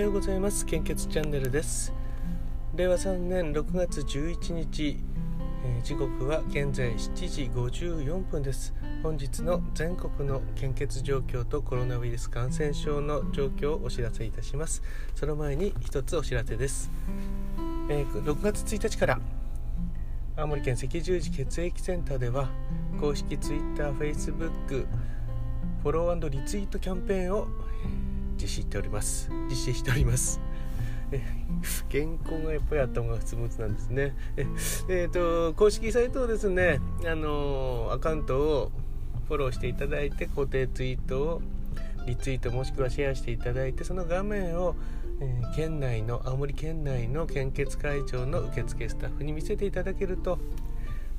はようございます。献血チャンネルです。令和3年6月11日、時刻は現在7時54分です。本日の全国の献血状況とコロナウイルス感染症の状況をお知らせいたします。その前に一つお知らせです。6月1日から青森県赤十字血液センターでは公式 Twitter、Facebook フォロー&リツイートキャンペーンを実施しております。健康がやっぱり頭がスムーズなんですね。公式サイトをですね、アカウントをフォローしていただいて、固定ツイートをリツイートもしくはシェアしていただいて、その画面を、青森県内の献血会場の受付スタッフに見せていただけると、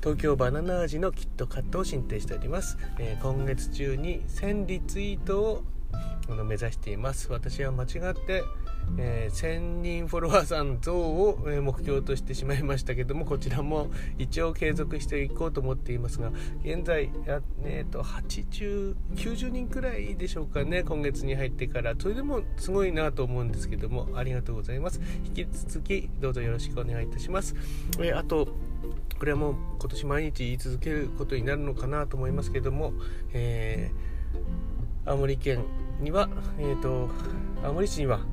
東京バナナ味のキットカットを進呈しております。今月中に1000リツイートを目指しています。私は間違って、1000人フォロワーさん増を目標としてしまいましたけども、こちらも一応継続していこうと思っていますが、現在90人くらいでしょうかね、今月に入ってから。それでもすごいなと思うんですけども、ありがとうございます。引き続きどうぞよろしくお願いいたします。あとこれはもう今年毎日言い続けることになるのかなと思いますけども、青森市には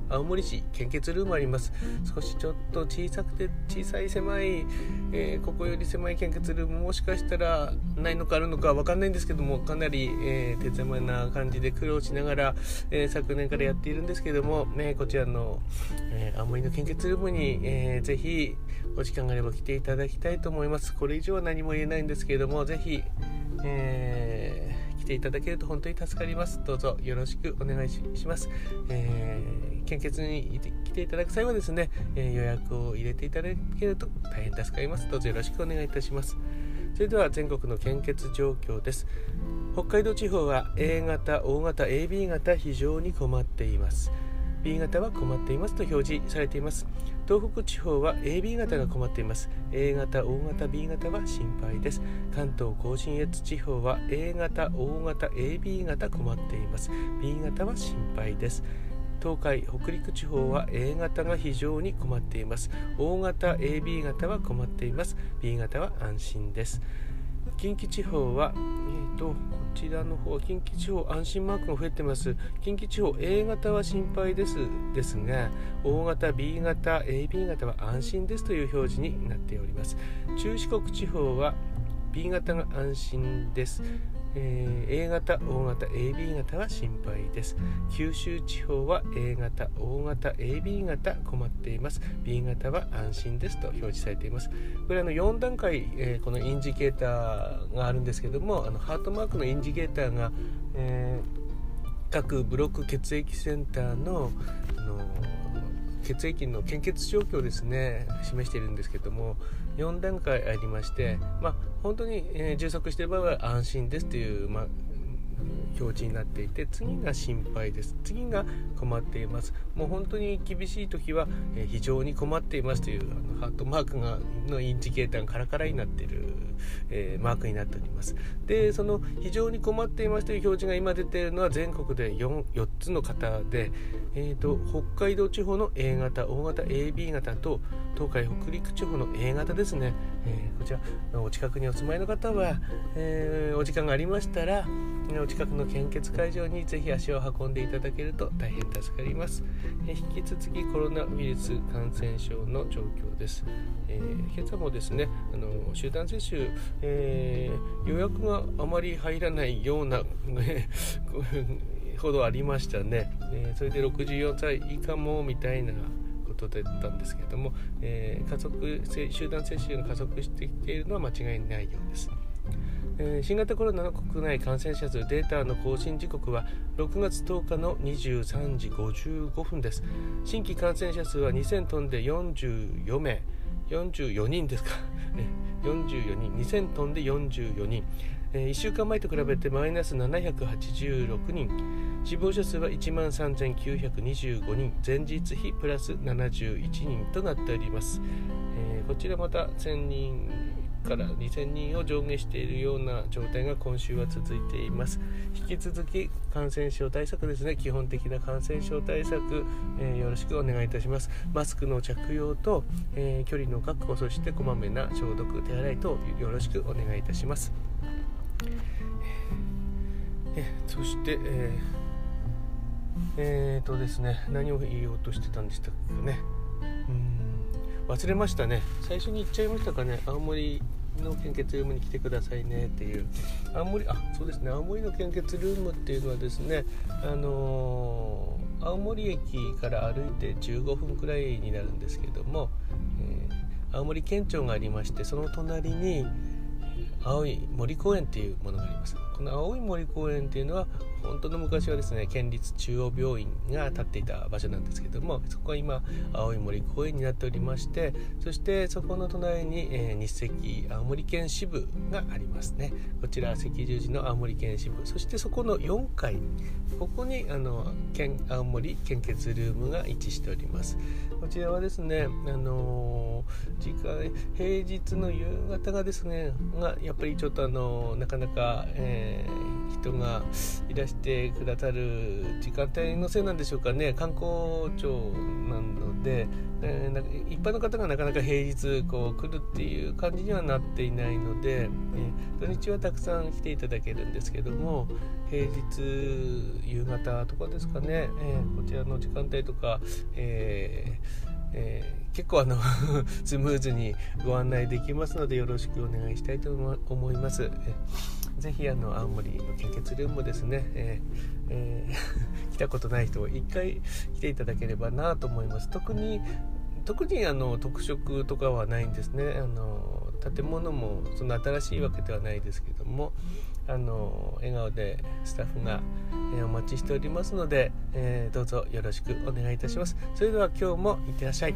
青森市献血ルームあります。少しちょっと小さい狭い、ここより狭い献血ルームもしかしたらないのかあるのか分かんないんですけども、かなり、手狭な感じで苦労しながら、昨年からやっているんですけども、こちらの、青森の献血ルームに、ぜひお時間があれば来ていただきたいと思います。これ以上は何も言えないんですけども、ぜひ、来ていただけると本当に助かります。どうぞよろしくお願いします。献血に来ていただく際はですね、予約を入れていただけると大変助かります。どうぞよろしくお願いいたします。それでは全国の献血状況です。北海道地方は A 型、O 型、AB 型非常に困っています。B 型は困っていますと表示されています。東北地方は AB 型が困っています。 A 型、O 型、B 型は心配です。関東甲信越地方は A 型、O 型、AB 型困っています。 B 型は心配です。東海、北陸地方は A 型が非常に困っています。 O 型、AB 型は困っています。 B 型は安心です。近畿地方は、こちらの方、近畿地方安心マークが増えてます。近畿地方 A 型は心配ですが、 O 型、B 型、AB 型は安心ですという表示になっております。中四国地方は B 型が安心です。A 型、O 型、AB 型は心配です。九州地方は A 型、O 型、AB 型困っています。B 型は安心ですと表示されています。これ4段階、このインジケーターがあるんですけども、ハートマークのインジケーターが、各ブロック血液センターの、血液の献血状況ですね、示しているんですけども、4段階ありまして、本当に、充足している場合は安心ですという、表示になっていて、次が心配です。次が困っています。もう本当に厳しい時は、非常に困っていますというハートマークがのインジケーターがカラカラになっている、マークになっております。で、その非常に困っていますという表示が今出ているのは全国で 4つの方で、北海道地方の A 型、O 型、AB 型と東海北陸地方の A 型ですね。こちらお近くにお住まいの方は、お時間がありましたらお近くの献血会場にぜひ足を運んでいただけると大変助かります。引き続きコロナウイルス感染症の状況です。今朝もですね、集団接種、予約があまり入らないようなほどありましたね。それで64歳以下もみたいなことだったんですけども、集団接種が加速してきているのは間違いないようです。新型コロナの国内感染者数データの更新時刻は6月10日の23時55分です。新規感染者数は2000トンで44人。1週間前と比べてマイナス786人、死亡者数は 13,925 人、前日比プラス71人となっております。こちらまた1000人から2000人を上下しているような状態が今週は続いています。引き続き感染症対策ですね、基本的な感染症対策、よろしくお願いいたします。マスクの着用と、距離の確保、そしてこまめな消毒手洗い等よろしくお願いいたします。そして、ですね、何を言おうとしてたんでしたっけね。忘れましたね。最初に言っちゃいましたかね。青森の献血ルームに来てくださいねっていう。青森の献血ルームっていうのはですね、青森駅から歩いて15分くらいになるんですけれども、青森県庁がありまして、その隣に青い森公園っていうものがあります。この青い森公園っていうのは本当の昔はですね、県立中央病院が建っていた場所なんですけども、そこは今青い森公園になっておりまして、そしてそこの隣に、日赤青森県支部がありますね。こちら赤十字の青森県支部、そしてそこの4階、ここに青森献血ルームが位置しております。こちらはですね、時間平日の夕方がですねがやっぱりちょっとなかなか、人がいらしてくださる時間帯のせいなんでしょうかね。観光庁なので、一般の方がなかなか平日こう来るっていう感じにはなっていないので、土日はたくさん来ていただけるんですけども、平日夕方とかですかね、こちらの時間帯とか、結構スムーズにご案内できますので、よろしくお願いしたいと思います。ぜひ青森の献血ルームもですね、来たことない人は一回来ていただければなと思います。特に特色とかはないんですね。建物もそんな新しいわけではないですけども、笑顔でスタッフがお待ちしておりますので、どうぞよろしくお願いいたします。それでは今日もいってらっしゃい。